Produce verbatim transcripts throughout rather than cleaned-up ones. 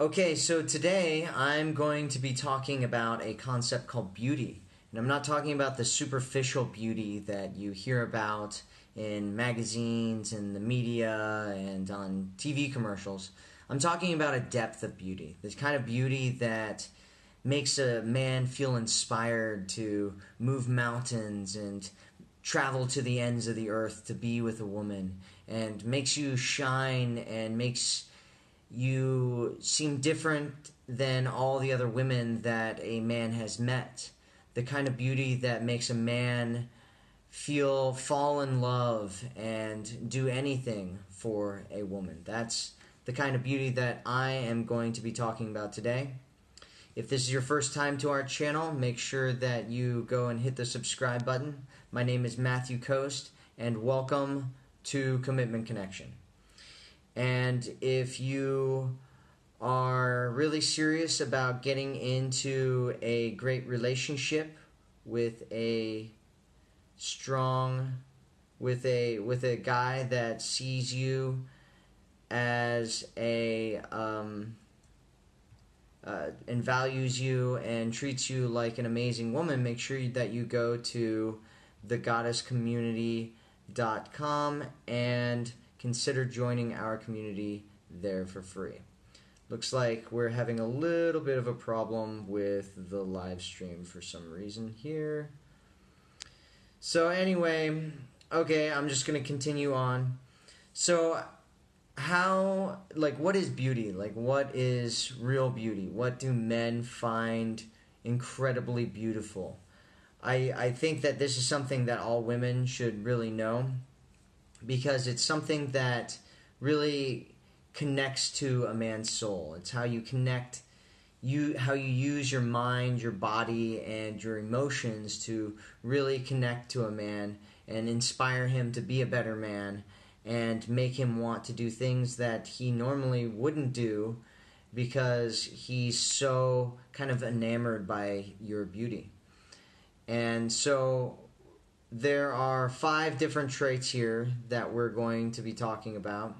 Okay, so today I'm going to be talking about a concept called beauty. And I'm not talking about the superficial beauty that you hear about in magazines and the media and on T V commercials. I'm talking about a depth of beauty, this kind of beauty that makes a man feel inspired to move mountains and travel to the ends of the earth to be with a woman, and makes you shine and makes you seem different than all the other women that a man has met. The kind of beauty that makes a man feel, fall in love and do anything for a woman. That's the kind of beauty that I am going to be talking about today. If this is your first time to our channel, make sure that you go and hit the subscribe button. My name is Matthew Coast, and welcome to Commitment Connection. And if you are really serious about getting into a great relationship with a strong, with a with a guy that sees you as a um, uh, and values you and treats you like an amazing woman, make sure that you go to the goddess community dot com and consider joining our community there for free. Looks like we're having a little bit of a problem with the live stream for some reason here. So anyway, okay, I'm just going to continue on. So how, like, what is beauty? Like, what is real beauty? What do men find incredibly beautiful? I, I think that this is something that all women should really know, because it's something that really connects to a man's soul. It's how you connect, you how you use your mind, your body, and your emotions to really connect to a man and inspire him to be a better man and make him want to do things that he normally wouldn't do because he's so kind of enamored by your beauty. And so there are five different traits here that we're going to be talking about.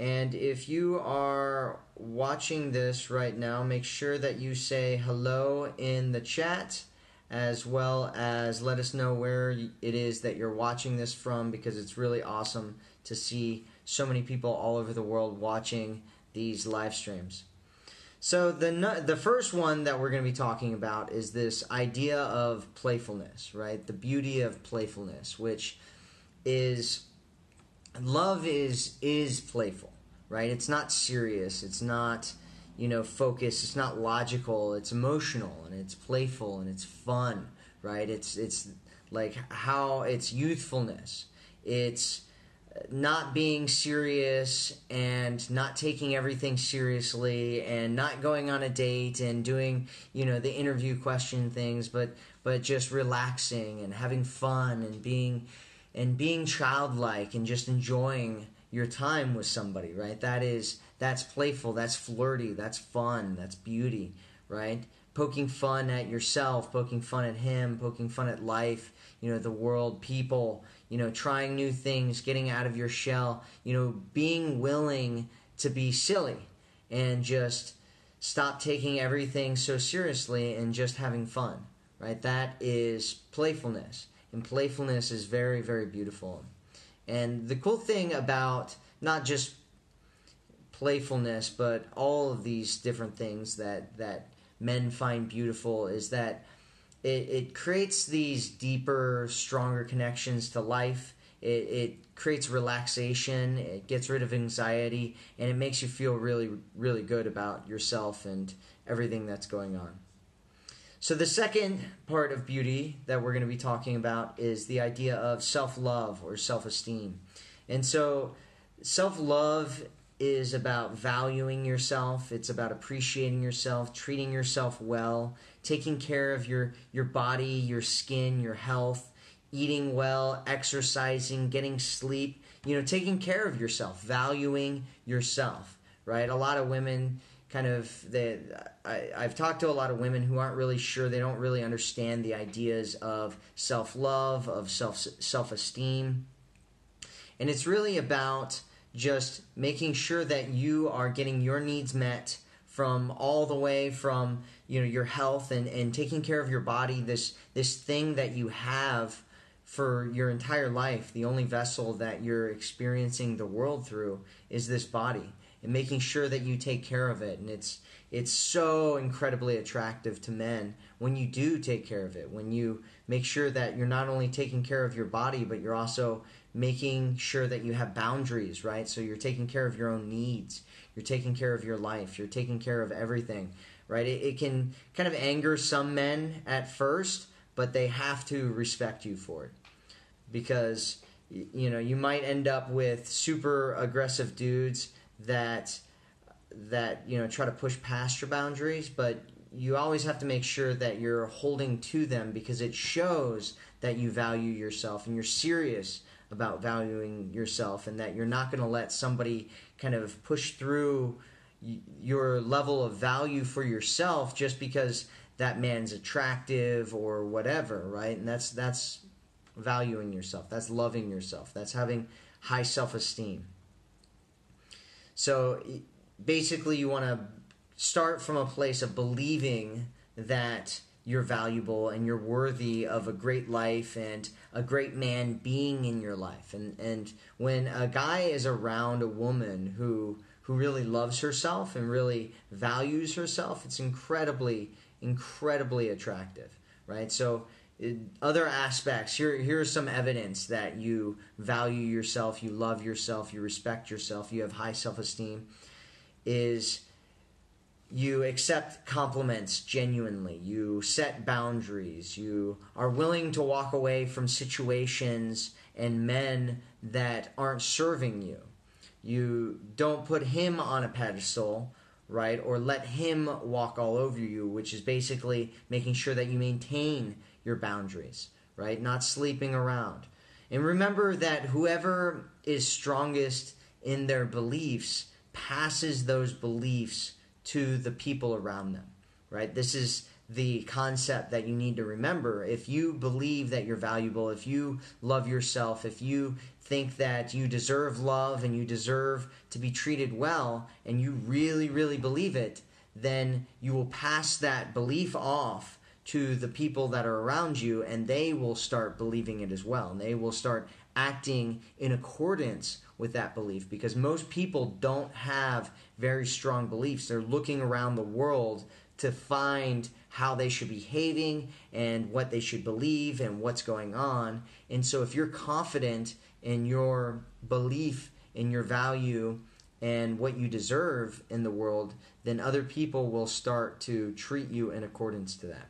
And if you are watching this right now, make sure that you say hello in the chat, as well as let us know where it is that you're watching this from, because it's really awesome to see so many people all over the world watching these live streams. So the the first one that we're going to be talking about is this idea of playfulness, right? The beauty of playfulness, which is, love is is playful, right? It's not serious, it's not, you know, focused, it's not logical, it's emotional, and it's playful, and it's fun, right? It's it's like how it's youthfulness. It's not being serious and not taking everything seriously and not going on a date and doing, you know, the interview question things, but but just relaxing and having fun and being and being childlike and just enjoying your time with somebody, right? That is, that's playful, that's flirty, that's fun, that's beauty, right? Poking fun at yourself, poking fun at him, poking fun at life, you know, the world, people, you know, trying new things, getting out of your shell, you know, being willing to be silly and just stop taking everything so seriously and just having fun, right? That is playfulness, and playfulness is very, very beautiful. And the cool thing about not just playfulness, but all of these different things that, that men find beautiful is that it, it creates these deeper, stronger connections to life. It, it creates relaxation. It gets rid of anxiety, and it makes you feel really, really good about yourself and everything that's going on. So the second part of beauty that we're going to be talking about is the idea of self-love or self-esteem. And so self-love is about valuing yourself. It's about appreciating yourself, treating yourself well, taking care of your, your body, your skin, your health, eating well, exercising, getting sleep, you know, taking care of yourself, valuing yourself, right? A lot of women kind of, they, I, I've talked to a lot of women who aren't really sure, they don't really understand the ideas of self-love, of self, self-esteem. And it's really about just making sure that you are getting your needs met from all the way from, you know, your health and, and taking care of your body, this this thing that you have for your entire life. The only vessel that you're experiencing the world through is this body, and making sure that you take care of it. And it's it's so incredibly attractive to men when you do take care of it, when you make sure that you're not only taking care of your body, but you're also making sure that you have boundaries, right? So you're taking care of your own needs. You're taking care of your life. You're taking care of everything, right? It, it can kind of anger some men at first, but they have to respect you for it, because, you know, you might end up with super aggressive dudes that, that, you know, try to push past your boundaries, but you always have to make sure that you're holding to them, because it shows that you value yourself and you're serious about valuing yourself, and that you're not going to let somebody kind of push through your level of value for yourself just because that man's attractive or whatever, right? And that's that's valuing yourself. That's loving yourself. That's having high self-esteem. So basically you want to start from a place of believing that you're valuable and you're worthy of a great life and a great man being in your life. And and when a guy is around a woman who who really loves herself and really values herself, it's incredibly, incredibly attractive, right? So it, other aspects, here, here's some evidence that you value yourself, you love yourself, you respect yourself, you have high self-esteem, is you accept compliments genuinely. You set boundaries. You are willing to walk away from situations and men that aren't serving you. You don't put him on a pedestal, right? Or let him walk all over you, which is basically making sure that you maintain your boundaries, right? Not sleeping around. And remember that whoever is strongest in their beliefs passes those beliefs to the people around them, right? This is the concept that you need to remember. If you believe that you're valuable, if you love yourself, if you think that you deserve love and you deserve to be treated well, and you really, really believe it, then you will pass that belief off to the people that are around you, and they will start believing it as well. And they will start acting in accordance with that belief, because most people don't have very strong beliefs. They're looking around the world to find how they should be behaving and what they should believe and what's going on. And so if you're confident in your belief, in your value, and what you deserve in the world, then other people will start to treat you in accordance to that.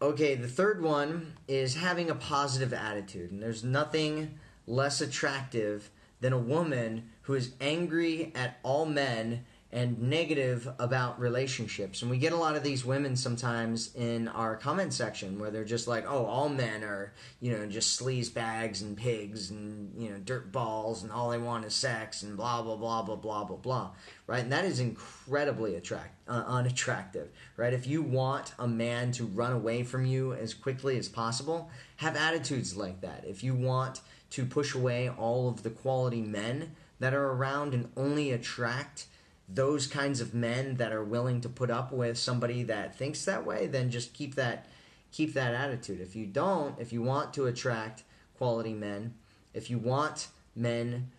Okay, the third one is having a positive attitude. And there's nothing less attractive than a woman who is angry at all men and negative about relationships. And we get a lot of these women sometimes in our comment section where they're just like, oh, all men are, you know, just sleaze bags and pigs and, you know, dirt balls, and all they want is sex and blah, blah, blah, blah, blah, blah, blah, right? And that is incredibly attract uh, unattractive, right? If you want a man to run away from you as quickly as possible, have attitudes like that. If you want to push away all of the quality men that are around and only attract those kinds of men that are willing to put up with somebody that thinks that way, then just keep that keep that attitude. If you don't, if you want to attract quality men, if you want men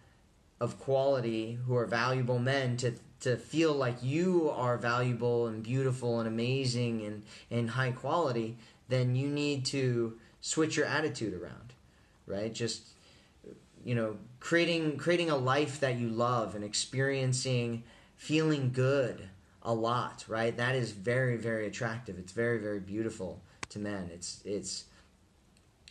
of quality who are valuable men to to feel like you are valuable and beautiful and amazing and, and high quality, then you need to switch your attitude around, right? Just, you know, creating creating a life that you love and experiencing feeling good a lot, right? That is very, very attractive. It's very, very beautiful to men. It's, it's,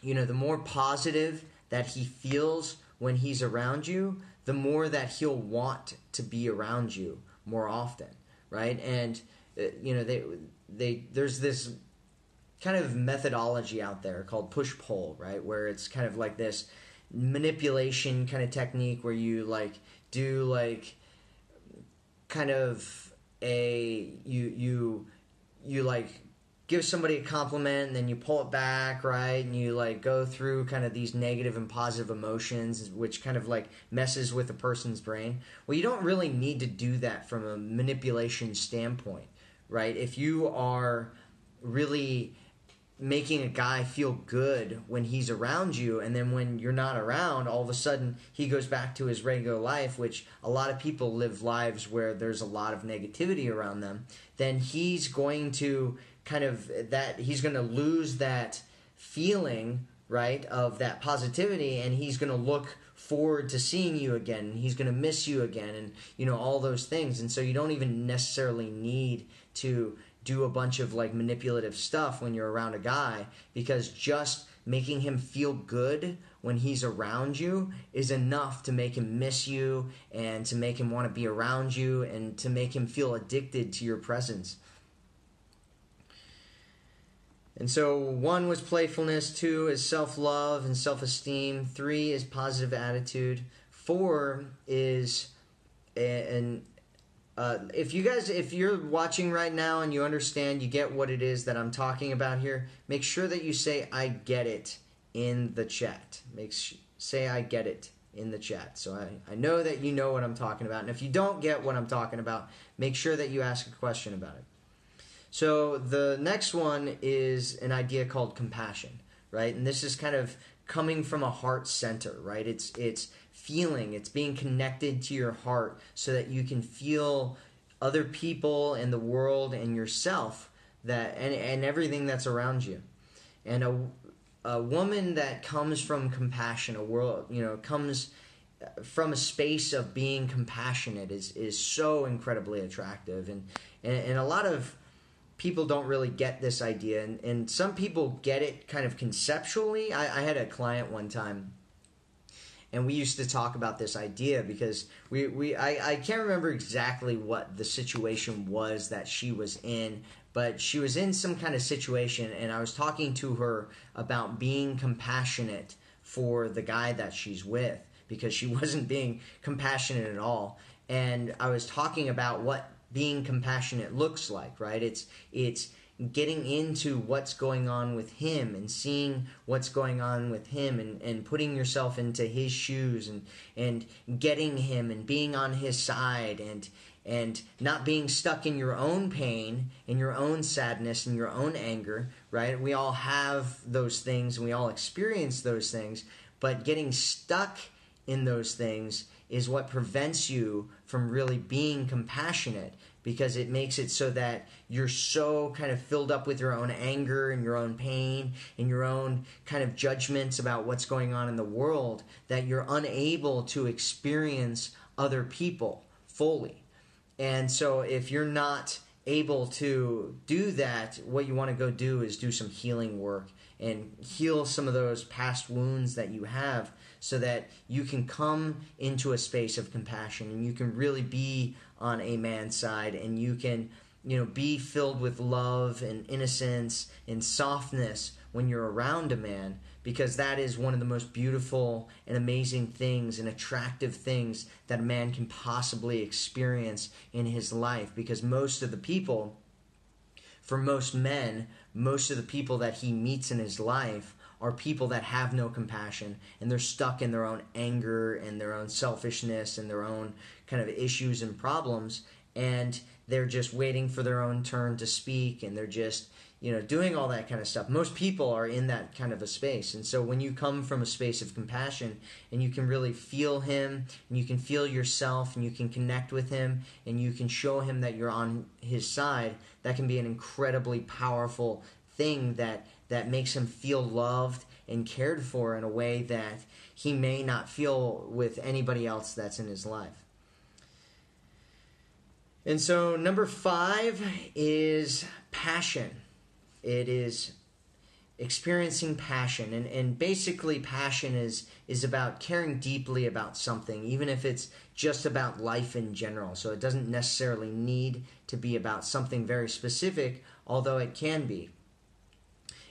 you know, the more positive that he feels when he's around you, the more that he'll want to be around you more often, right? And, uh, you know, they, they, there's this kind of methodology out there called push-pull, right? Where it's kind of like this manipulation kind of technique where you, like, do, like, kind of a you you you like give somebody a compliment and then you pull it back, right? And you like go through kind of these negative and positive emotions, which kind of like messes with a person's brain. Well, you don't really need to do that from a manipulation standpoint, right? If you are really making a guy feel good when he's around you, and then when you're not around, all of a sudden he goes back to his regular life, which a lot of people live lives where there's a lot of negativity around them, then he's going to kind of that he's going to lose that feeling, right, of that positivity, and he's going to look forward to seeing you again, and he's going to miss you again, and you know, all those things. And so you don't even necessarily need to do a bunch of like manipulative stuff when you're around a guy, because just making him feel good when he's around you is enough to make him miss you and to make him want to be around you and to make him feel addicted to your presence. And so one was playfulness, two is self-love and self-esteem, three is positive attitude, four is an Uh, if you guys, if you're watching right now and you understand, you get what it is that I'm talking about here, make sure that you say, I get it in the chat. Make sh- say, I get it in the chat. So I, I know that you know what I'm talking about. And if you don't get what I'm talking about, make sure that you ask a question about it. So the next one is an idea called compassion, right? And this is kind of coming from a heart center, right? It's, it's, feeling, it's being connected to your heart so that you can feel other people and the world and yourself, that and, and everything that's around you. And a, a woman that comes from compassion, a world, you know, comes from a space of being compassionate is is so incredibly attractive. And and, and a lot of people don't really get this idea, and, and some people get it kind of conceptually. I, I had a client one time, and we used to talk about this idea because we, we I, I can't remember exactly what the situation was that she was in, but she was in some kind of situation, and I was talking to her about being compassionate for the guy that she's with, because she wasn't being compassionate at all. And I was talking about what being compassionate looks like, right? It's it's getting into what's going on with him and seeing what's going on with him, and, and putting yourself into his shoes, and, and getting him and being on his side, and and not being stuck in your own pain and your own sadness and your own anger, right? We all have those things and we all experience those things, but getting stuck in those things is what prevents you from really being compassionate, because it makes it so that you're so kind of filled up with your own anger and your own pain and your own kind of judgments about what's going on in the world that you're unable to experience other people fully. And so if you're not able to do that, what you want to go do is do some healing work and heal some of those past wounds that you have, so that you can come into a space of compassion and you can really be on a man's side, and you can, you know, be filled with love and innocence and softness when you're around a man, because that is one of the most beautiful and amazing things and attractive things that a man can possibly experience in his life. Because most of the people, for most men, most of the people that he meets in his life are people that have no compassion, and they're stuck in their own anger and their own selfishness and their own kind of issues and problems, and they're just waiting for their own turn to speak, and they're just, you know, doing all that kind of stuff. Most people are in that kind of a space. And so when you come from a space of compassion and you can really feel him and you can feel yourself and you can connect with him and you can show him that you're on his side, that can be an incredibly powerful thing that that makes him feel loved and cared for in a way that he may not feel with anybody else that's in his life. And so number five is passion. It is experiencing passion. And, and basically passion is, is about caring deeply about something, even if it's just about life in general. So it doesn't necessarily need to be about something very specific, although it can be.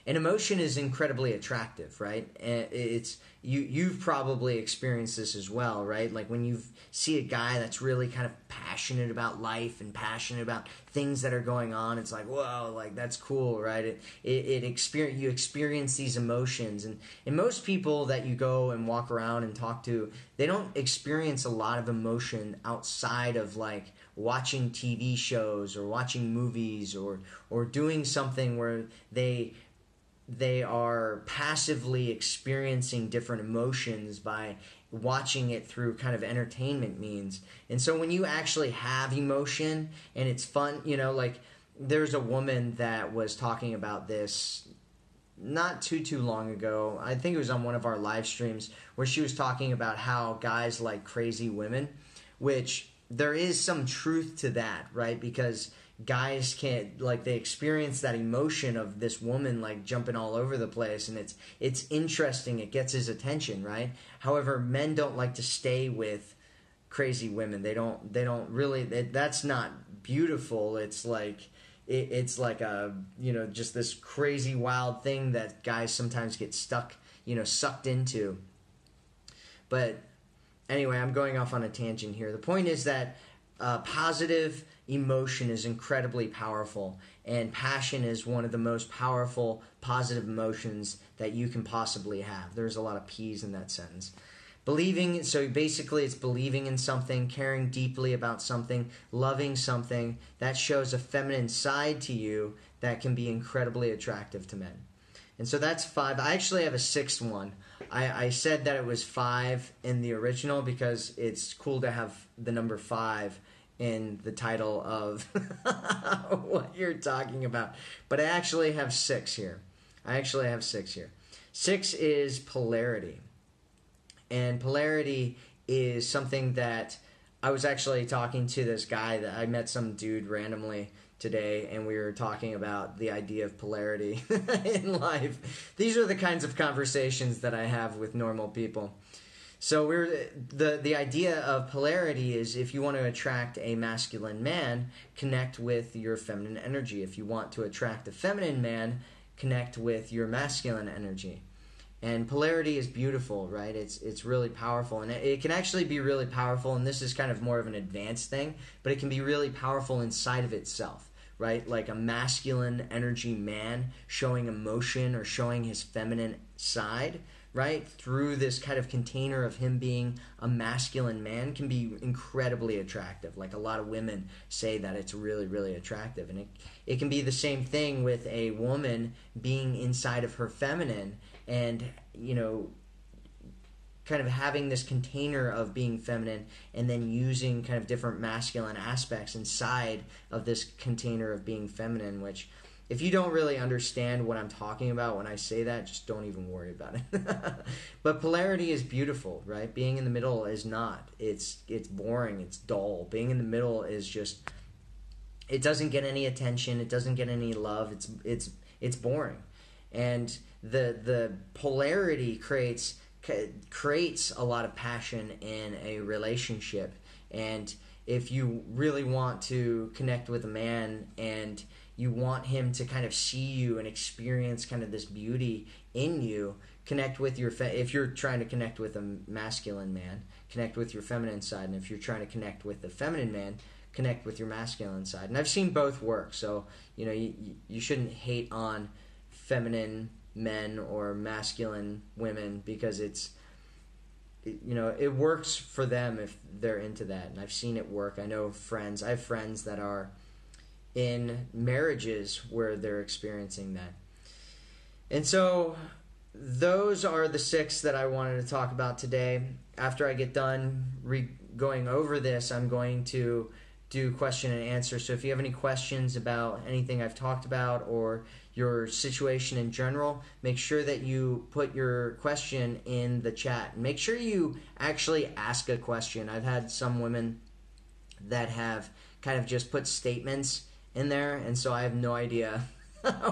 an emotion is incredibly attractive, right? It's you. You've probably experienced this as well, right? Like when you see a guy that's really kind of passionate about life and passionate about things that are going on, it's like, whoa, like that's cool, right? It it, it experience you experience these emotions, and and most people that you go and walk around and talk to, they don't experience a lot of emotion outside of like watching T V shows or watching movies or or doing something where they. They are passively experiencing different emotions by watching it through kind of entertainment means. And so when you actually have emotion and it's fun, you know, like there's a woman that was talking about this not too, too long ago. I think it was on one of our live streams where she was talking about how guys like crazy women, which there is some truth to that, right? Because guys can't, like, they experience that emotion of this woman like jumping all over the place, and it's it's interesting, it gets his attention, right? However, men don't like to stay with crazy women. They don't they don't really, they, that's not beautiful. It's like it, it's like a, you know, just this crazy wild thing that guys sometimes get stuck, you know, sucked into. But anyway, I'm going off on a tangent here. The point is that uh, positive emotion is incredibly powerful, and passion is one of the most powerful positive emotions that you can possibly have. There's a lot of P's in that sentence. Believing, so basically it's believing in something, caring deeply about something, loving something. That shows a feminine side to you that can be incredibly attractive to men. And so that's five. I actually have a sixth one. I, I said that it was five in the original because it's cool to have the number five in the title of what you're talking about. But I actually have six here. I actually have six here. Six is polarity. And polarity is something that I was actually talking to this guy that I met, some dude randomly today, and we were talking about the idea of polarity in life. These are the kinds of conversations that I have with normal people. So we're the the idea of polarity is, if you want to attract a masculine man, connect with your feminine energy. If you want to attract a feminine man, connect with your masculine energy. And polarity is beautiful, right? It's it's really powerful, and it, it can actually be really powerful, and this is kind of more of an advanced thing, but it can be really powerful inside of itself, right? Like a masculine energy man showing emotion or showing his feminine side, right, through this kind of container of him being a masculine man, can be incredibly attractive. Like a lot of women say that it's really, really attractive. And it, it can be the same thing with a woman being inside of her feminine and, you know, kind of having this container of being feminine and then using kind of different masculine aspects inside of this container of being feminine, which, if you don't really understand what I'm talking about when I say that, just don't even worry about it. But polarity is beautiful, right? Being in the middle is not. It's it's boring. It's dull. Being in the middle is just, it doesn't get any attention. It doesn't get any love. It's it's it's boring. And the the polarity creates creates a lot of passion in a relationship. And if you really want to connect with a man and you want him to kind of see you and experience kind of this beauty in you, connect with your, fe- if you're trying to connect with a masculine man, connect with your feminine side. And if you're trying to connect with a feminine man, connect with your masculine side. And I've seen both work. So, you know, you, you shouldn't hate on feminine men or masculine women because it's, you know, it works for them if they're into that. And I've seen it work. I know friends, I have friends that are in marriages where they're experiencing that. And so those are the six that I wanted to talk about today. After I get done re- going over this, I'm going to do question and answer. So if you have any questions about anything I've talked about or your situation in general, make sure that you put your question in the chat. Make sure you actually ask a question. I've had some women that have kind of just put statements in there, and so I have no idea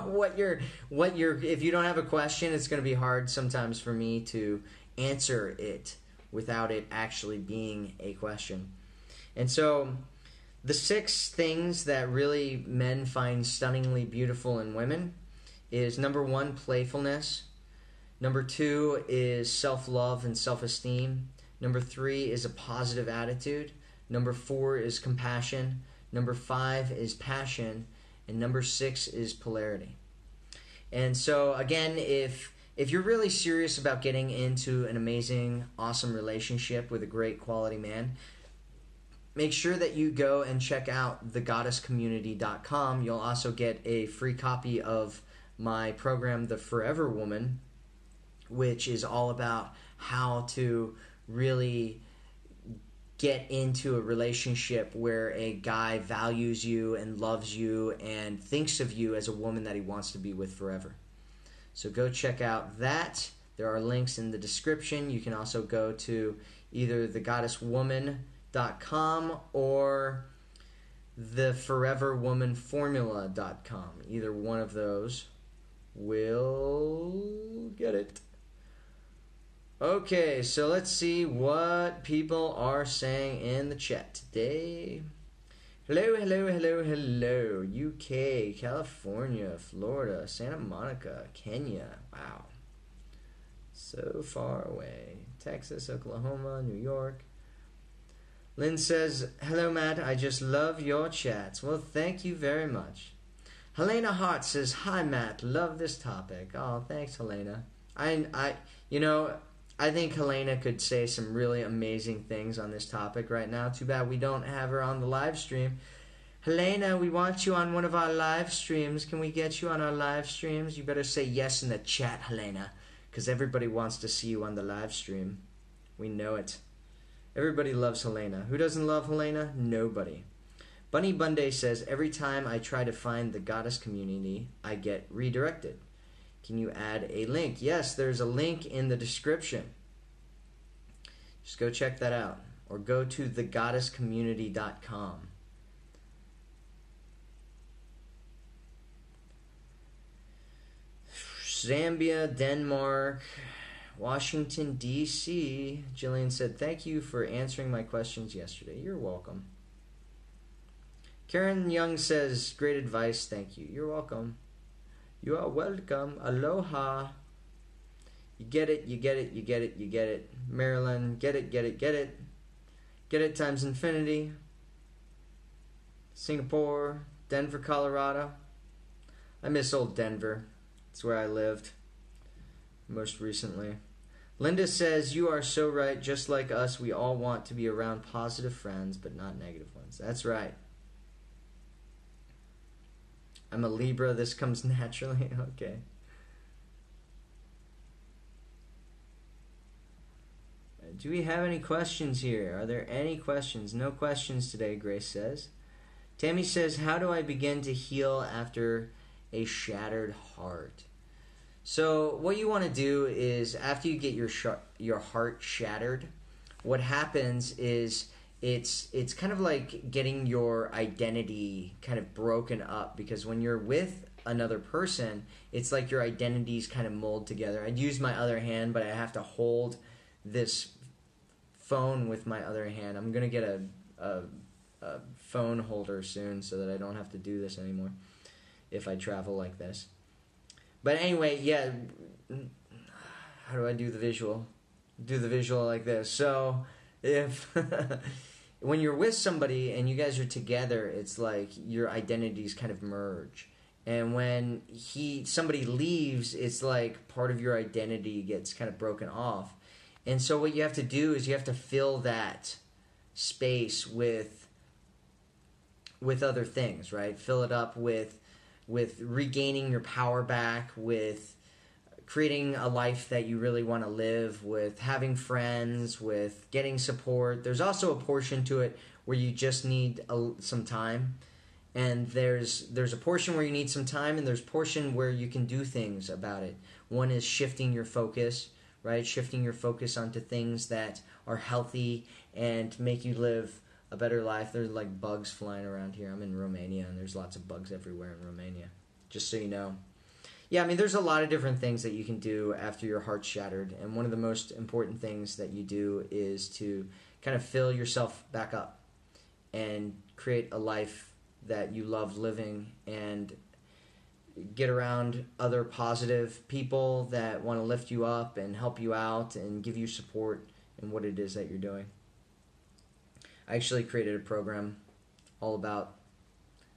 what your what your if you don't have a question, it's going to be hard sometimes for me to answer it without it actually being a question. And so the six things that really men find stunningly beautiful in women is number one, playfulness. Number two is self-love and self-esteem. Number three is a positive attitude. Number four is compassion. Number five is passion. And number six is polarity. And so again, if if you're really serious about getting into an amazing, awesome relationship with a great quality man, make sure that you go and check out the goddess community dot com. You'll also get a free copy of my program, The Forever Woman, which is all about how to really get into a relationship where a guy values you and loves you and thinks of you as a woman that he wants to be with forever. So go check out that. There are links in the description. You can also go to either the goddess woman dot com or the forever woman formula dot com. Either one of those will get it. Okay, so let's see what people are saying in the chat today. Hello, hello, hello, hello. U K, California, Florida, Santa Monica, Kenya. Wow. So far away. Texas, Oklahoma, New York. Lynn says, hello, Matt. I just love your chats. Well, thank you very much. Helena Hart says, hi, Matt. Love this topic. Oh, thanks, Helena. I, I, you know... I think Helena could say some really amazing things on this topic right now. Too bad we don't have her on the live stream. Helena, we want you on one of our live streams. Can we get you on our live streams? You better say yes in the chat, Helena, because everybody wants to see you on the live stream. We know it. Everybody loves Helena. Who doesn't love Helena? Nobody. Bunny Bunday says, every time I try to find the goddess community, I get redirected. Can you add a link? Yes, there's a link in the description. Just go check that out. Or go to the goddess community dot com. Zambia, Denmark, Washington, D C Jillian said, thank you for answering my questions yesterday. You're welcome. Karen Young says, great advice. Thank you. You're welcome. You are welcome. Aloha. You get it, you get it, you get it, you get it. Marilyn, get it, get it, get it. Get it times infinity. Singapore, Denver, Colorado. I miss old Denver. It's where I lived most recently. Linda says, you are so right. Just like us, we all want to be around positive friends, but not negative ones. That's right. I'm a Libra, this comes naturally. Okay. Do we have any questions here? Are there any questions? No questions today, Grace says. Tammy says, how do I begin to heal after a shattered heart? So what you want to do is, after you get your sh- your heart shattered, what happens is, It's it's kind of like getting your identity kind of broken up, because when you're with another person, it's like your identities kind of mold together. I'd use my other hand, but I have to hold this phone with my other hand. I'm going to get a, a, a phone holder soon so that I don't have to do this anymore if I travel like this. But anyway, yeah, how do I do the visual? Do the visual like this. So if... when you're with somebody and you guys are together, it's like your identities kind of merge. And when he somebody leaves, it's like part of your identity gets kind of broken off. And so what you have to do is you have to fill that space with with other things, right? Fill it up with with regaining your power back, with creating a life that you really want to live, with having friends, with getting support. There's also a portion to it where you just need a, some time. And there's there's a portion where you need some time, and there's a portion where you can do things about it. One is shifting your focus, right? Shifting your focus onto things that are healthy and make you live a better life. There's like bugs flying around here. I'm in Romania, and there's lots of bugs everywhere in Romania, just so you know. Yeah, I mean, there's a lot of different things that you can do after your heart's shattered, and one of the most important things that you do is to kind of fill yourself back up and create a life that you love living and get around other positive people that want to lift you up and help you out and give you support in what it is that you're doing. I actually created a program all about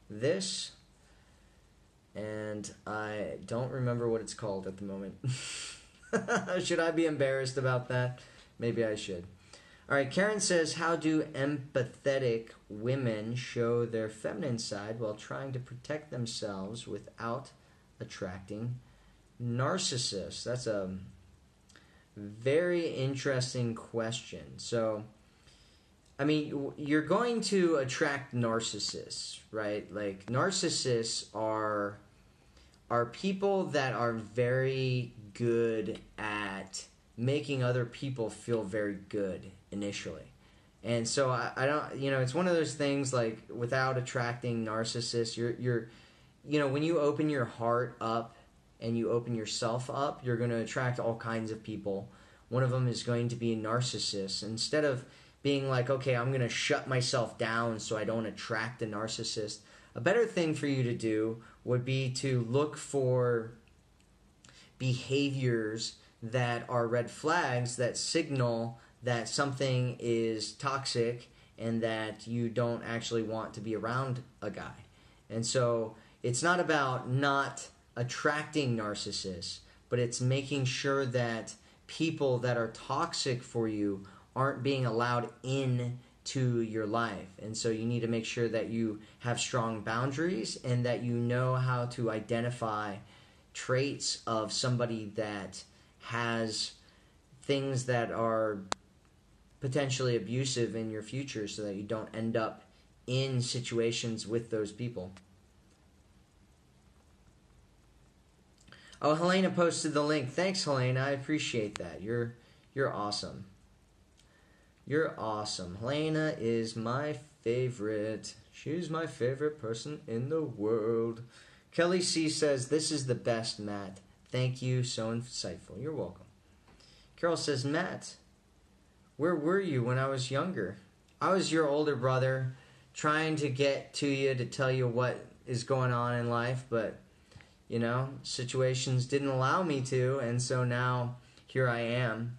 this, and I don't remember what it's called at the moment. Should I be embarrassed about that? Maybe I should. All right, Karen says, how do empathetic women show their feminine side while trying to protect themselves without attracting narcissists? That's a very interesting question. So, I mean, you're going to attract narcissists, right? Like, narcissists are, are people that are very good at making other people feel very good initially. And so I, I don't, you know, it's one of those things, like, without attracting narcissists, you're, you're, you know, when you open your heart up and you open yourself up, you're going to attract all kinds of people. One of them is going to be a narcissist. Instead of being like, okay, I'm going to shut myself down so I don't attract a narcissist, a better thing for you to do would be to look for behaviors that are red flags that signal that something is toxic and that you don't actually want to be around a guy. And so it's not about not attracting narcissists, but it's making sure that people that are toxic for you aren't being allowed in to your life. And so you need to make sure that you have strong boundaries and that you know how to identify traits of somebody that has things that are potentially abusive in your future so that you don't end up in situations with those people. Oh, Helena posted the link. Thanks, Helena. I appreciate that. You're you're awesome. You're awesome. Helena is my favorite. She's my favorite person in the world. Kelly C says, this is the best, Matt. Thank you, so insightful. You're welcome. Carol says, Matt, where were you when I was younger? I was your older brother trying to get to you to tell you what is going on in life, but, you know, situations didn't allow me to, and so now here I am.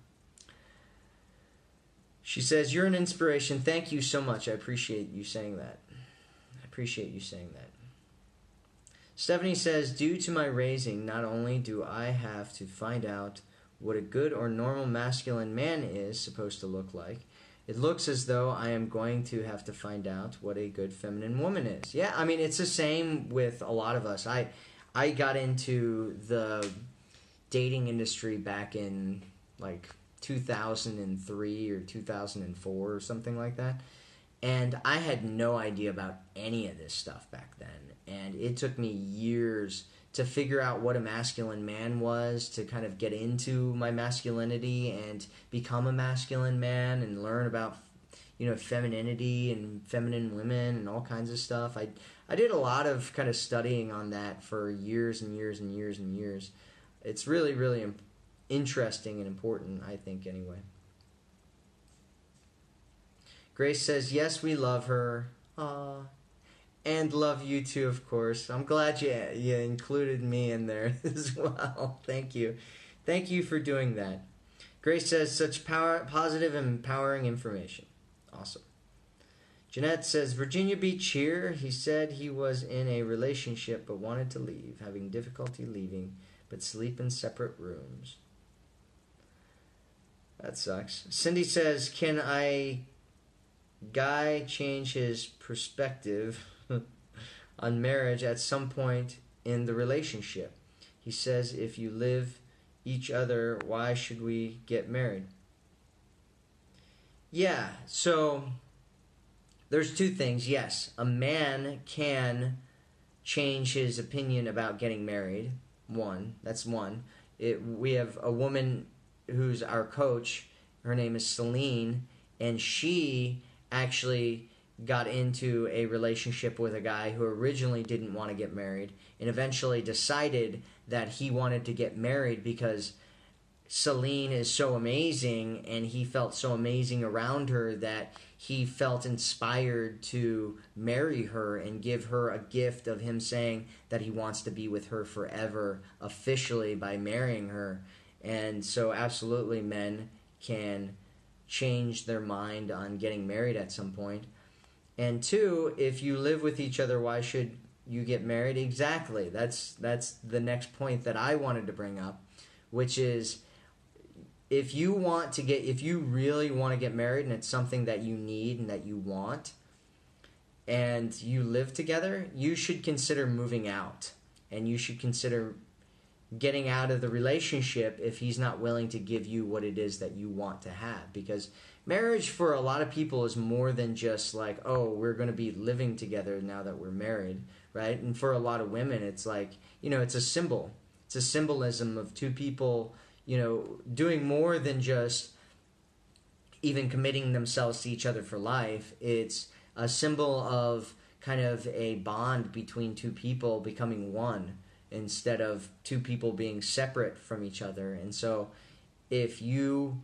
She says, you're an inspiration. Thank you so much. I appreciate you saying that. I appreciate you saying that. Stephanie says, due to my raising, not only do I have to find out what a good or normal masculine man is supposed to look like, it looks as though I am going to have to find out what a good feminine woman is. Yeah, I mean, it's the same with a lot of us. I I got into the dating industry back in, like, two thousand three or two thousand four or something like that. And I had no idea about any of this stuff back then. And it took me years to figure out what a masculine man was, to kind of get into my masculinity and become a masculine man and learn about, you know, femininity and feminine women and all kinds of stuff. I, I did a lot of kind of studying on that for years and years and years and years. It's really, really imp- interesting and important, I think, anyway. Grace says, yes, we love her. Aww. And love you too, of course. I'm glad you, you included me in there as well. Thank you. Thank you for doing that. Grace says, such power, positive and empowering information. Awesome. Jeanette says, Virginia Beach here. He said he was in a relationship but wanted to leave, having difficulty leaving, but sleep in separate rooms. That sucks. Cindy says, can I guy change his perspective on marriage at some point in the relationship? He says, if you live each other, why should we get married? Yeah, so there's two things. Yes, a man can change his opinion about getting married. One, that's one. It, we have a woman who's our coach. Her name is Celine, and she actually got into a relationship with a guy who originally didn't want to get married and eventually decided that he wanted to get married because Celine is so amazing and he felt so amazing around her that he felt inspired to marry her and give her a gift of him saying that he wants to be with her forever officially by marrying her. And so absolutely men can change their mind on getting married at some point. And two, if you live with each other, why should you get married? Exactly. That's that's the next point that I wanted to bring up, which is if you want to get, if you really want to get married and it's something that you need and that you want, and you live together, you should consider moving out, and you should consider getting out of the relationship if he's not willing to give you what it is that you want to have. Because marriage for a lot of people is more than just like, oh, we're going to be living together now that we're married, right? And for a lot of women, it's like, you know, it's a symbol. It's a symbolism of two people, you know, doing more than just even committing themselves to each other for life. It's a symbol of kind of a bond between two people becoming one, instead of two people being separate from each other. And so if you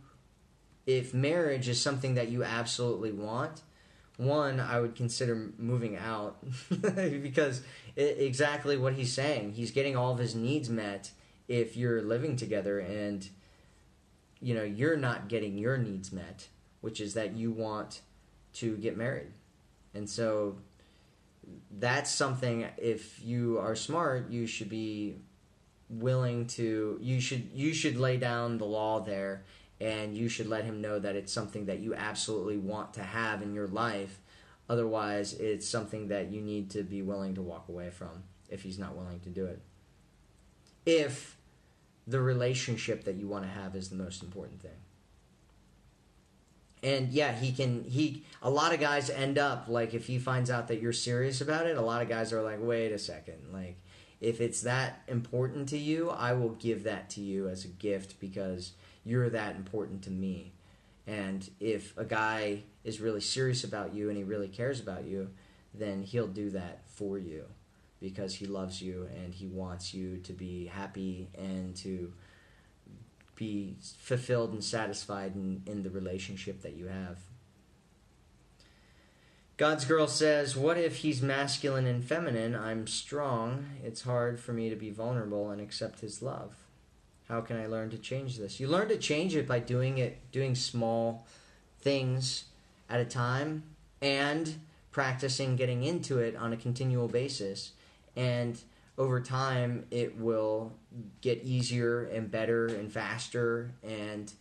if marriage is something that you absolutely want, one, I would consider moving out because it, exactly what he's saying, he's getting all of his needs met if you're living together and you know you're not getting your needs met, which is that you want to get married. And so that's something, if you are smart, you should be willing to, you should you should lay down the law there, and you should let him know that it's something that you absolutely want to have in your life. Otherwise, it's something that you need to be willing to walk away from if he's not willing to do it. If the relationship that you want to have is the most important thing. And yeah, he can, he, a lot of guys end up, like, if he finds out that you're serious about it, a lot of guys are like, wait a second, like, if it's that important to you, I will give that to you as a gift because you're that important to me. And if a guy is really serious about you and he really cares about you, then he'll do that for you because he loves you and he wants you to be happy and to be fulfilled and satisfied in, in the relationship that you have. God's Girl says, what if he's masculine and feminine? I'm strong. It's hard for me to be vulnerable and accept his love. How can I learn to change this? You learn to change it by doing it, doing small things at a time and practicing getting into it on a continual basis. And over time, it will get easier and better and faster, and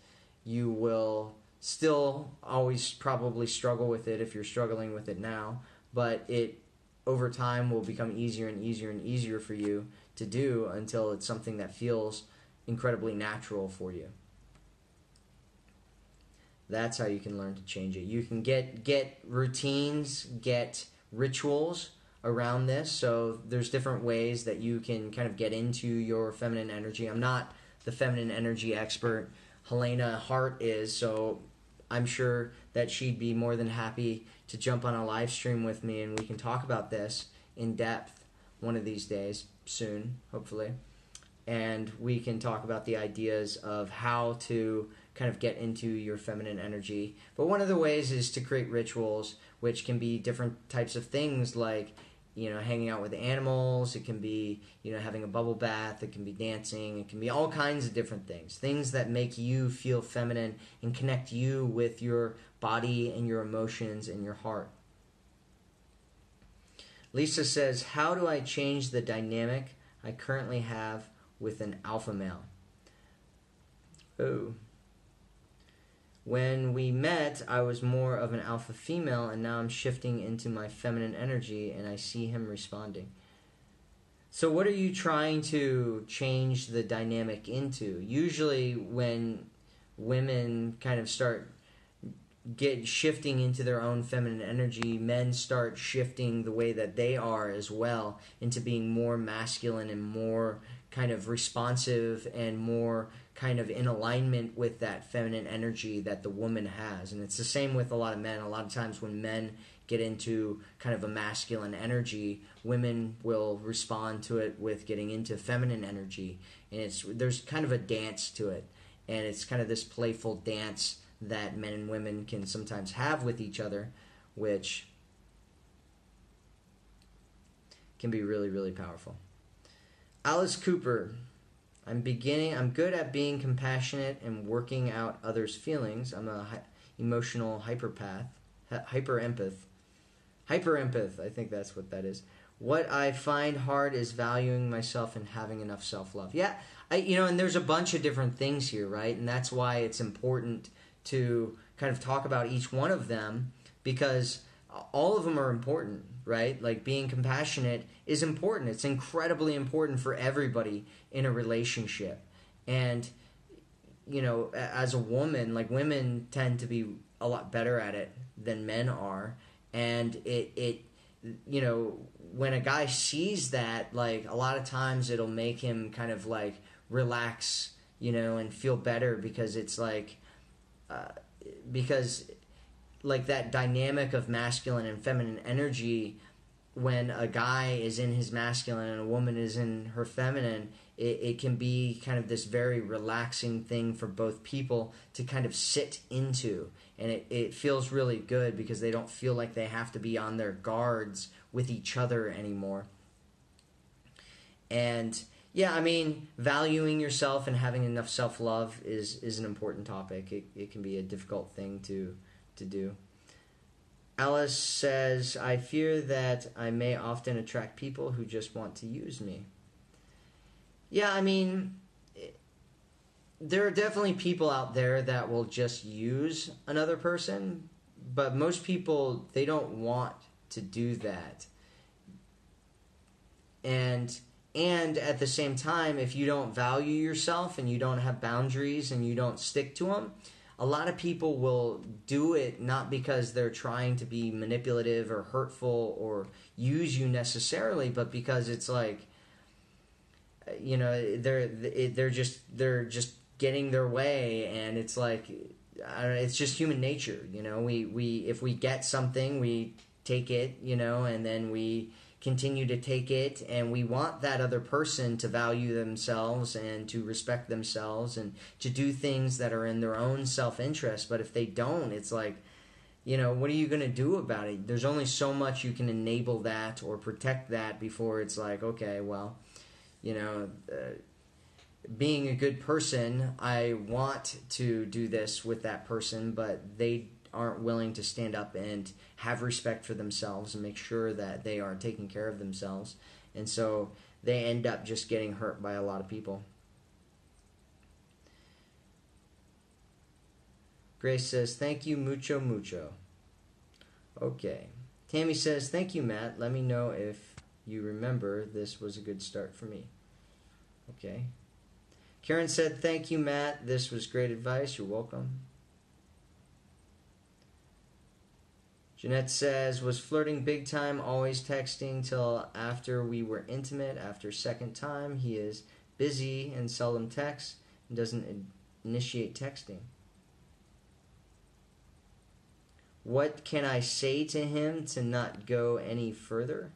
you will still always probably struggle with it if you're struggling with it now, but it over time will become easier and easier and easier for you to do until it's something that feels incredibly natural for you. That's how you can learn to change it. You can get, get routines, get rituals around this. So there's different ways that you can kind of get into your feminine energy. I'm not the feminine energy expert. Helena Hart is, so I'm sure that she'd be more than happy to jump on a live stream with me and we can talk about this in depth one of these days, soon, hopefully. And we can talk about the ideas of how to kind of get into your feminine energy. But one of the ways is to create rituals, which can be different types of things like, you know, hanging out with animals. It can be, you know, having a bubble bath. It can be dancing. It can be all kinds of different things. Things that make you feel feminine and connect you with your body and your emotions and your heart. Lisa says, how do I change the dynamic I currently have with an alpha male? Oh. When we met, I was more of an alpha female, and now I'm shifting into my feminine energy, and I see him responding. So what are you trying to change the dynamic into? Usually when women kind of start get shifting into their own feminine energy, men start shifting the way that they are as well into being more masculine and more kind of responsive and more kind of in alignment with that feminine energy that the woman has. And it's the same with a lot of men. A lot of times when men get into kind of a masculine energy, women will respond to it with getting into feminine energy. And it's there's kind of a dance to it. And it's kind of this playful dance that men and women can sometimes have with each other, which can be really, really powerful. Alice Cooper, I'm beginning, I'm good at being compassionate and working out others' feelings. I'm a hi- emotional hyperpath, hi- hyper-empath. Hyper-empath, I think that's what that is. What I find hard is valuing myself and having enough self-love. Yeah, I, you know, and there's a bunch of different things here, right? And that's why it's important to kind of talk about each one of them, because all of them are important, right? Like being compassionate is important. It's incredibly important for everybody in a relationship. And, you know, as a woman, like women tend to be a lot better at it than men are. And it, it, you know, when a guy sees that, like a lot of times it'll make him kind of like relax, you know, and feel better, because it's like, uh, because like that dynamic of masculine and feminine energy, when a guy is in his masculine and a woman is in her feminine, it, it can be kind of this very relaxing thing for both people to kind of sit into. And it, it feels really good, because they don't feel like they have to be on their guards with each other anymore. And yeah, I mean, valuing yourself and having enough self-love is, is an important topic. It, it can be a difficult thing to, to do. Alice says, I fear that I may often attract people who just want to use me. Yeah, I mean, there are definitely people out there that will just use another person, but most people, they don't want to do that. And and at the same time, if you don't value yourself and you don't have boundaries and you don't stick to them, a lot of people will do it not because they're trying to be manipulative or hurtful or use you necessarily, but because it's like, you know, they're they're just they're just getting their way, and it's like, I don't know, it's just human nature, you know. We we if we get something, we take it, you know, and then we continue to take it, and we want that other person to value themselves and to respect themselves and to do things that are in their own self-interest. But if they don't, it's like, you know, what are you going to do about it? There's only so much you can enable that or protect that before it's like, okay, well, you know, uh, being a good person, I want to do this with that person, but they aren't willing to stand up and have respect for themselves and make sure that they are taking care of themselves. And so they end up just getting hurt by a lot of people. Grace says, thank you mucho mucho. Okay. Tammy says, thank you, Matt. Let me know if you remember. This was a good start for me. Okay. Karen said, thank you, Matt. This was great advice. You're welcome. Jeanette says, was flirting big time, always texting till after we were intimate. After second time, he is busy and seldom texts and doesn't initiate texting. What can I say to him to not go any further?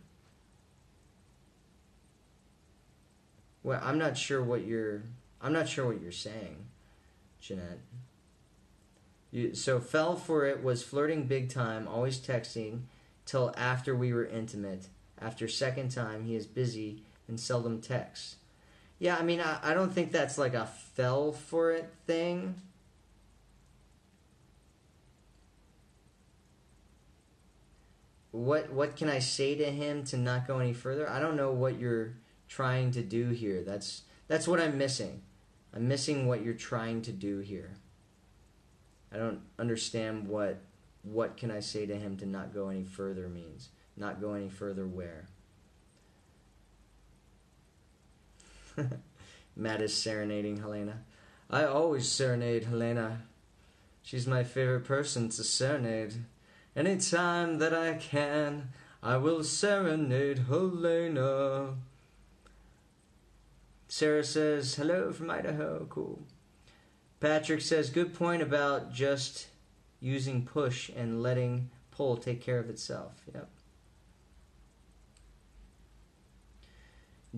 Well, I'm not sure what you're I'm not sure what you're saying, Jeanette. You, so fell for it, was flirting big time, always texting till after we were intimate. After second time, he is busy and seldom texts. Yeah, I mean, I, I don't think that's like a fell for it thing. What what can I say to him to not go any further? I don't know what you're trying to do here. That's that's what I'm missing. I'm missing what you're trying to do here. I don't understand what what can I say to him to not go any further means. Not go any further where? Matt is serenading Helena. I always serenade Helena. She's my favorite person to serenade. Any time that I can, I will serenade Helena. Sarah says, hello from Idaho. Cool. Patrick says, good point about just using push and letting pull take care of itself. Yep.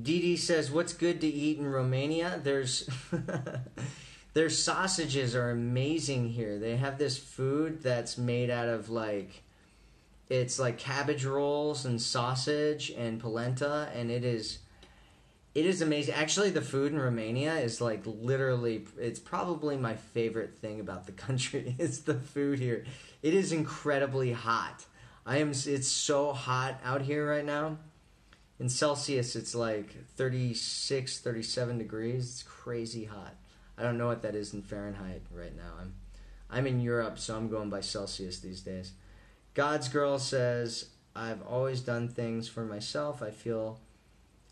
Dee Dee says, what's good to eat in Romania? There's Their sausages are amazing here. They have this food that's made out of, like, it's like cabbage rolls and sausage and polenta, and it is it is amazing. Actually, the food in Romania is, like, literally, it's probably my favorite thing about the country is the food here. It is incredibly hot. I am it's so hot out here right now. In Celsius, it's like thirty-six, thirty-seven degrees. It's crazy hot. I don't know what that is in Fahrenheit right now. I'm I'm in Europe, so I'm going by Celsius these days. God's Girl says, I've always done things for myself. I feel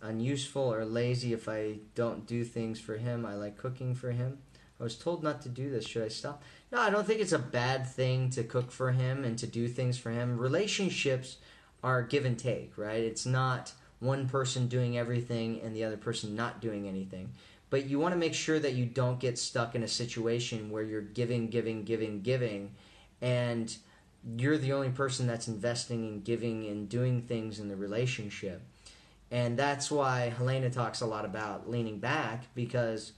unuseful or lazy if I don't do things for him. I like cooking for him. I was told not to do this. Should I stop? No, I don't think it's a bad thing to cook for him and to do things for him. Relationships are give and take, right? It's not one person doing everything and the other person not doing anything. But you want to make sure that you don't get stuck in a situation where you're giving, giving, giving, giving, and you're the only person that's investing and giving and doing things in the relationship. And that's why Helena talks a lot about leaning back, because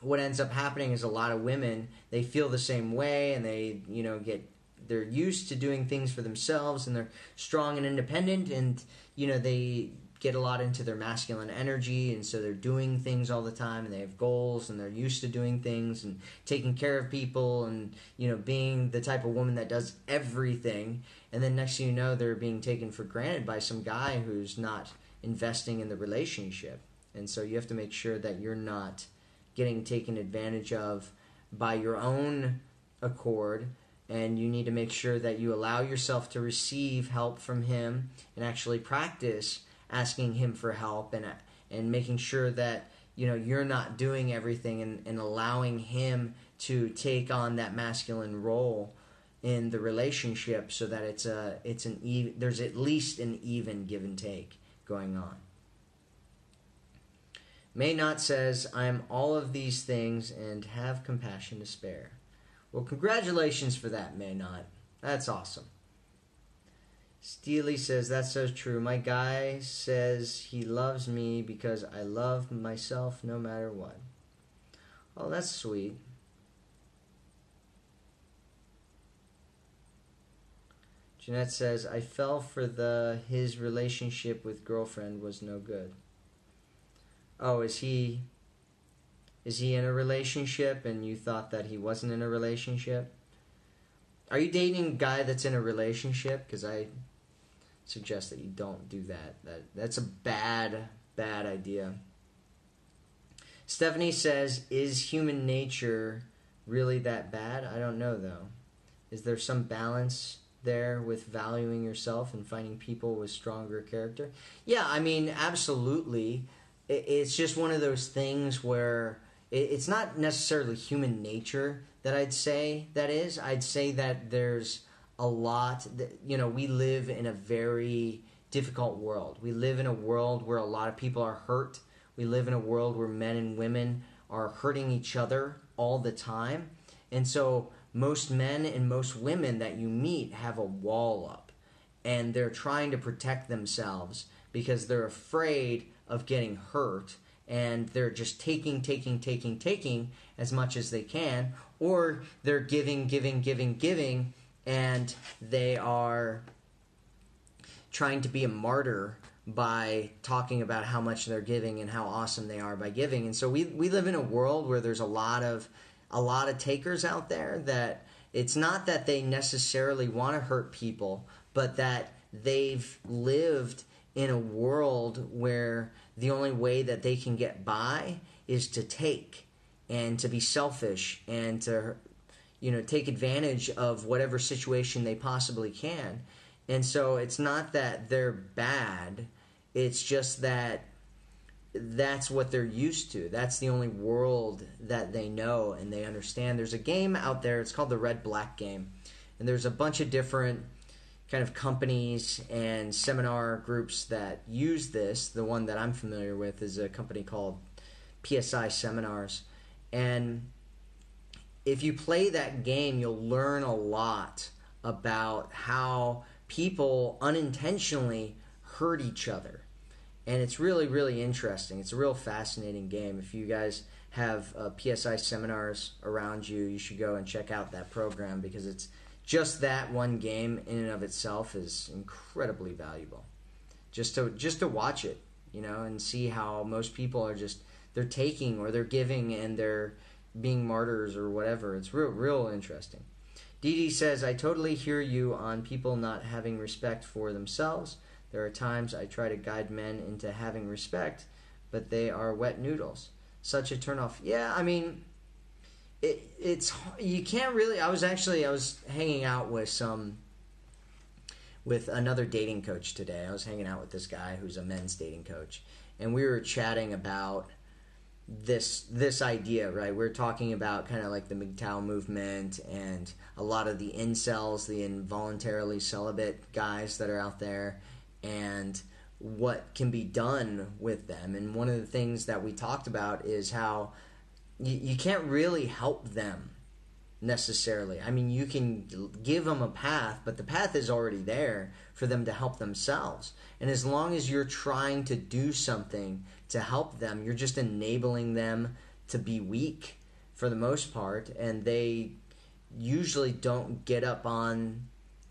what ends up happening is a lot of women, they feel the same way, and they, you know, get they're used to doing things for themselves, and they're strong and independent, and, you know, they get a lot into their masculine energy, and so they're doing things all the time, and they have goals, and they're used to doing things and taking care of people, and, you know, being the type of woman that does everything. And then next thing you know, they're being taken for granted by some guy who's not investing in the relationship. And so you have to make sure that you're not getting taken advantage of by your own accord, and you need to make sure that you allow yourself to receive help from him and actually practice asking him for help, and and making sure that, you know, you're not doing everything, and, and allowing him to take on that masculine role in the relationship, so that it's a it's an even, there's at least an even give and take going on. Maynot says, I'm all of these things and have compassion to spare. Well, congratulations for that, Maynot. That's awesome. Steely says, that's so true. My guy says he loves me because I love myself no matter what. Oh, that's sweet. Jeanette says, I fell for the his relationship with girlfriend was no good. Oh, is he is he in a relationship and you thought that he wasn't in a relationship? Are you dating a guy that's in a relationship? Because I suggest that you don't do that. That that's a bad, bad idea. Stephanie says, is human nature really that bad? I don't know, though. Is there some balance there with valuing yourself and finding people with stronger character? Yeah, I mean, absolutely. It's just one of those things where it's not necessarily human nature that I'd say that is. I'd say that there's a lot that, you know, we live in a very difficult world. We live in a world where a lot of people are hurt. We live in a world where men and women are hurting each other all the time. And so most men and most women that you meet have a wall up, and they're trying to protect themselves because they're afraid of getting hurt, and they're just taking, taking, taking, taking as much as they can, or they're giving, giving, giving, giving, and they are trying to be a martyr by talking about how much they're giving and how awesome they are by giving. And so we we live in a world where there's a lot of a lot of takers out there, that it's not that they necessarily want to hurt people, but that they've lived in a world where the only way that they can get by is to take, and to be selfish, and to, you know, take advantage of whatever situation they possibly can. And so it's not that they're bad, it's just that that's what they're used to. That's the only world that they know and they understand. There's a game out there, it's called the Red-Black Game, and there's a bunch of different kind of companies and seminar groups that use this. The one that I'm familiar with is a company called P S I Seminars. And if you play that game, you'll learn a lot about how people unintentionally hurt each other. And it's really, really interesting. It's a real fascinating game. If you guys have uh, P S I seminars around you, you should go and check out that program, because it's just that one game in and of itself is incredibly valuable. Just to just to watch it, you know, and see how most people are just, they're taking or they're giving and they're being martyrs or whatever. It's real, real interesting. Dee Dee says, I totally hear you on people not having respect for themselves. There are times I try to guide men into having respect, but they are wet noodles. Such a turnoff. Yeah, I mean, it, it's you can't really. I was actually I was hanging out with some with another dating coach today. I was hanging out with this guy who's a men's dating coach, and we were chatting about this this idea, right? We we're talking about kind of like the M G T O W movement and a lot of the incels, the involuntarily celibate guys that are out there, and what can be done with them. And one of the things that we talked about is how you, you can't really help them necessarily. I mean, you can give them a path, but the path is already there for them to help themselves. And as long as you're trying to do something to help them, you're just enabling them to be weak for the most part, and they usually don't get up on,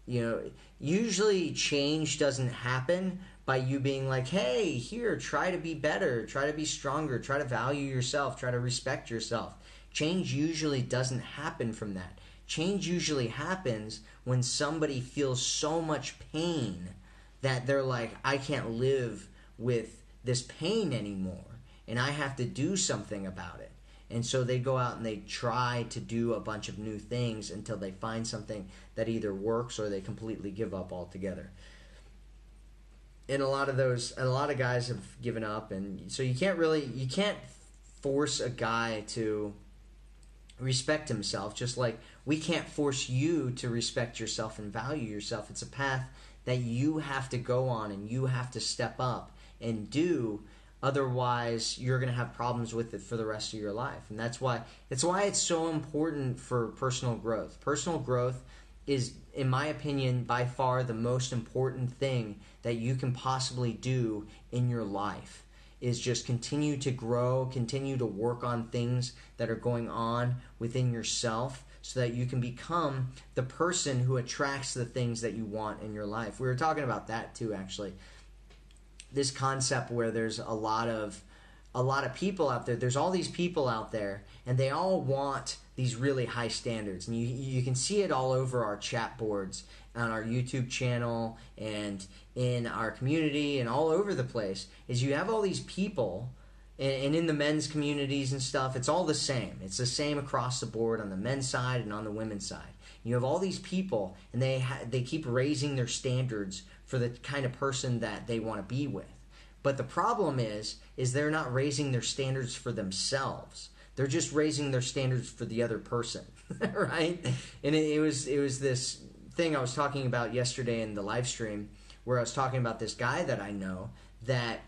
you know, usually change doesn't happen by you being like, hey, here, try to be better, try to be stronger, try to value yourself, try to respect yourself. Change usually doesn't happen from that. Change usually happens when somebody feels so much pain that they're like, I can't live with this pain anymore, and I have to do something about it. And so they go out and they try to do a bunch of new things until they find something that either works or they completely give up altogether. And a lot of those, and a lot of guys have given up, and so you can't really, you can't force a guy to respect himself, just like we can't force you to respect yourself and value yourself. It's a path that you have to go on and you have to step up and do, otherwise you're going to have problems with it for the rest of your life. And that's why, it's why it's so important for personal growth. Personal growth is, in my opinion, by far the most important thing that you can possibly do in your life, is just continue to grow, continue to work on things that are going on within yourself so that you can become the person who attracts the things that you want in your life. We were talking about that too, actually. This concept where there's a lot of a lot of people out there, there's all these people out there, and they all want these really high standards. And you you can see it all over our chat boards, on our YouTube channel, and in our community, and all over the place, is you have all these people, and, and in the men's communities and stuff, it's all the same. It's the same across the board on the men's side and on the women's side. You have all these people, and they ha they keep raising their standards for the kind of person that they want to be with. But the problem is, is they're not raising their standards for themselves. They're just raising their standards for the other person, right? And it, it was it was this thing I was talking about yesterday in the live stream, where I was talking about this guy that I know that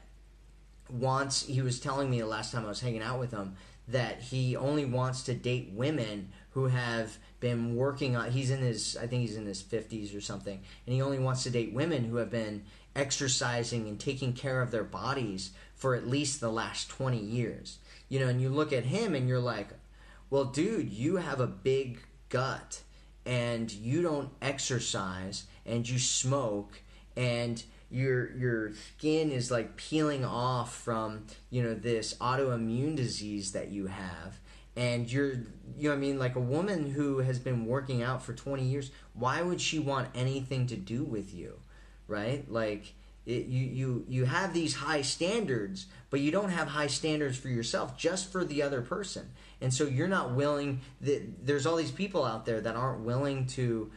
wants, he was telling me the last time I was hanging out with him, that he only wants to date women who have been working on, he's in his, I think he's in his fifties or something, and he only wants to date women who have been exercising and taking care of their bodies for at least the last twenty years. You know, and you look at him and you're like, well, dude, you have a big gut and you don't exercise and you smoke and your your skin is like peeling off from, you know, this autoimmune disease that you have. And you're, you know what I mean, like a woman who has been working out for twenty years, why would she want anything to do with you, right? Like, it, you, you, you have these high standards, but you don't have high standards for yourself, just for the other person. And so you're not willing, the, there's all these people out there that aren't willing to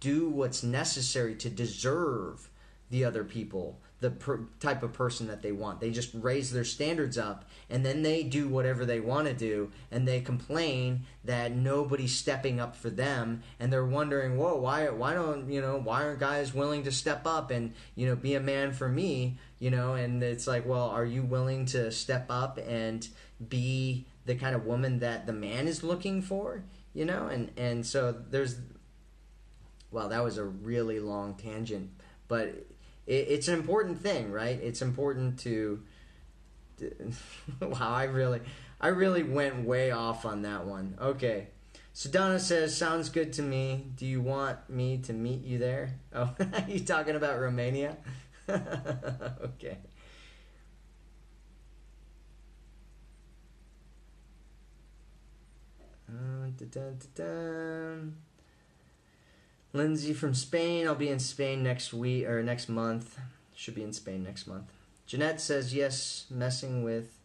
do what's necessary to deserve the other people, the per, type of person that they want. They just raise their standards up, and then they do whatever they want to do, and they complain that nobody's stepping up for them, and they're wondering, whoa, why why don't, you know, why aren't guys willing to step up and, you know, be a man for me, you know? And it's like, well, are you willing to step up and be the kind of woman that the man is looking for, you know? And and so there's, well, that was a really long tangent, but it's an important thing, right? It's important to Wow, I really, I really went way off on that one. Okay. So Donna says, sounds good to me. Do you want me to meet you there? Oh, you talking about Romania? Okay. Uh, da, da, da, da. Lindsay from Spain. I'll be in Spain next week or next month. Should be in Spain next month. Jeanette says, yes, messing with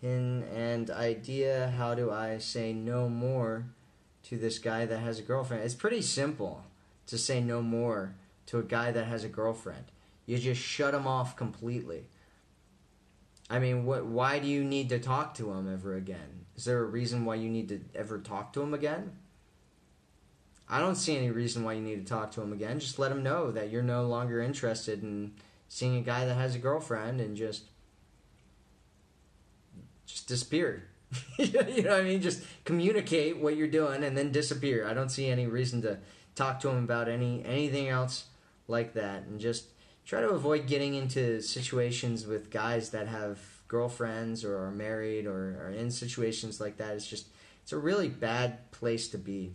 him and idea. How do I say no more to this guy that has a girlfriend? It's pretty simple to say no more to a guy that has a girlfriend. You just shut him off completely. I mean, what? Why do you need to talk to him ever again? Is there a reason why you need to ever talk to him again? I don't see any reason why you need to talk to him again. Just let him know that you're no longer interested in seeing a guy that has a girlfriend, and just just disappear. You know what I mean? Just communicate what you're doing and then disappear. I don't see any reason to talk to him about any anything else like that. And just try to avoid getting into situations with guys that have girlfriends or are married or are in situations like that. It's just, it's a really bad place to be.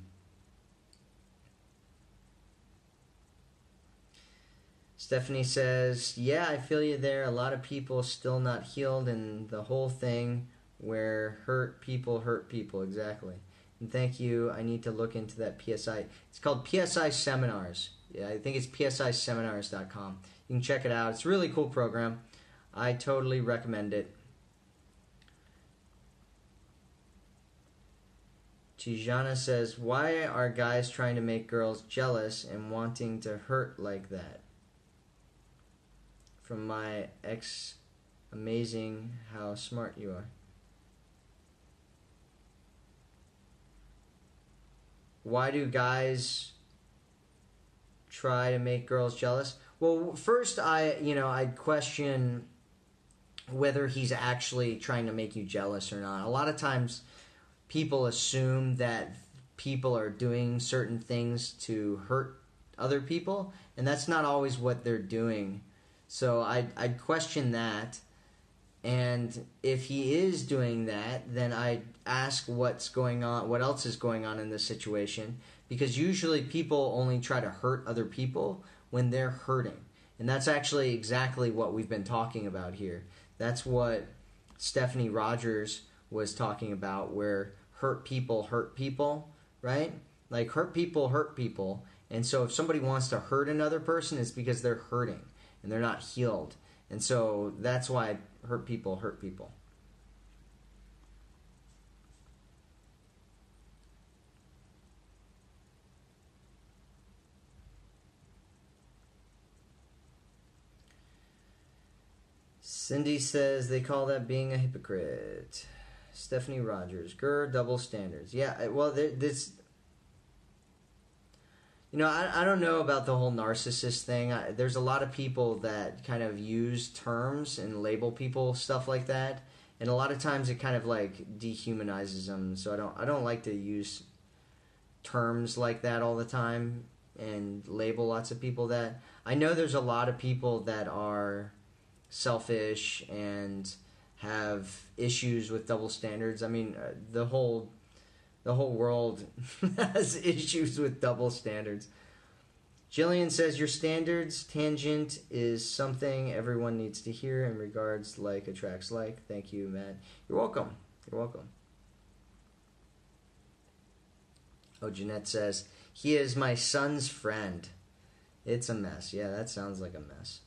Stephanie says, yeah, I feel you there. A lot of people still not healed, and the whole thing where hurt people hurt people. Exactly. And thank you. I need to look into that P S I. It's called P S I Seminars. Yeah, I think it's P S I Seminars dot com. You can check it out. It's a really cool program. I totally recommend it. Tijana says, why are guys trying to make girls jealous and wanting to hurt like that? From my ex, amazing how smart you are. Why do guys try to make girls jealous? Well, first, I you know I'd question whether he's actually trying to make you jealous or not. A lot of times, people assume that people are doing certain things to hurt other people, and that's not always what they're doing. So I'd, I'd question that, and if he is doing that, then I'd ask what's going on, what else is going on in this situation, because usually people only try to hurt other people when they're hurting, and that's actually exactly what we've been talking about here. That's what Stephanie Rogers was talking about, where hurt people hurt people, right? Like, hurt people hurt people, and so if somebody wants to hurt another person, it's because they're hurting. And they're not healed. And so that's why hurt people hurt people. Cindy says they call that being a hypocrite. Stephanie Rogers, grr, double standards. Yeah, well, this... You know, I, I don't know about the whole narcissist thing. I, there's a lot of people that kind of use terms and label people, stuff like that. And a lot of times it kind of like dehumanizes them. So I don't I don't like to use terms like that all the time and label lots of people that. I know there's a lot of people that are selfish and have issues with double standards. I mean, the whole... The whole world has issues with double standards. Jillian says, your standards tangent is something everyone needs to hear, in regards like attracts like. Thank you, Matt. You're welcome. You're welcome. Oh, Jeanette says, he is my son's friend. It's a mess. Yeah, that sounds like a mess.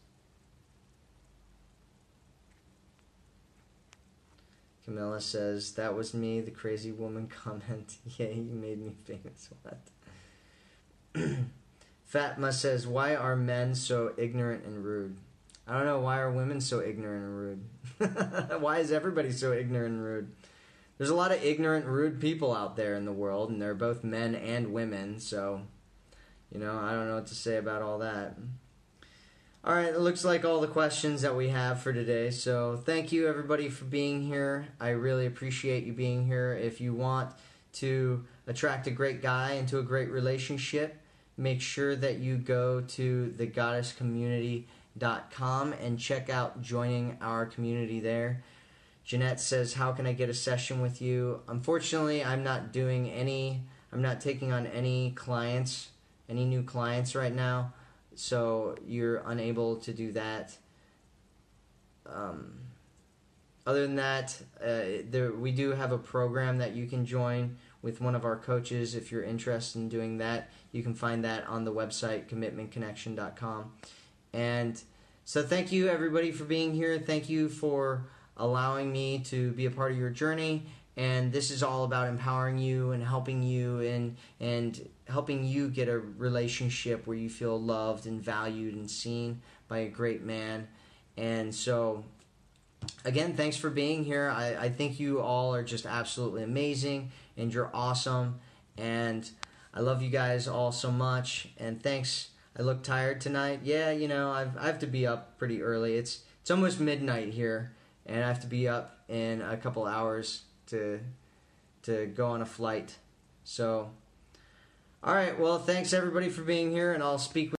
Camilla says, that was me, the crazy woman comment. Yeah, you made me famous. What? Fatma says, why are men so ignorant and rude? I don't know. Why are women so ignorant and rude? Why is everybody so ignorant and rude? There's a lot of ignorant, rude people out there in the world, and they're both men and women, so, you know, I don't know what to say about all that. All right, it looks like all the questions that we have for today. So thank you, everybody, for being here. I really appreciate you being here. If you want to attract a great guy into a great relationship, make sure that you go to the goddess community dot com and check out joining our community there. Jeanette says, how can I get a session with you? Unfortunately, I'm not doing any, I'm not taking on any clients, any new clients right now, so you're unable to do that. Um, other than that, uh, there, we do have a program that you can join with one of our coaches if you're interested in doing that. You can find that on the website, commitment connection dot com. And so thank you, everybody, for being here. Thank you for allowing me to be a part of your journey. And this is all about empowering you and helping you and, and helping you get a relationship where you feel loved and valued and seen by a great man. And so, again, thanks for being here. I, I think you all are just absolutely amazing, and you're awesome, and I love you guys all so much, and thanks. I look tired tonight. Yeah, you know, I've, I have to be up pretty early. It's it's almost midnight here, and I have to be up in a couple hours to to go on a flight. So, all right, well, thanks, everybody, for being here, and I'll speak with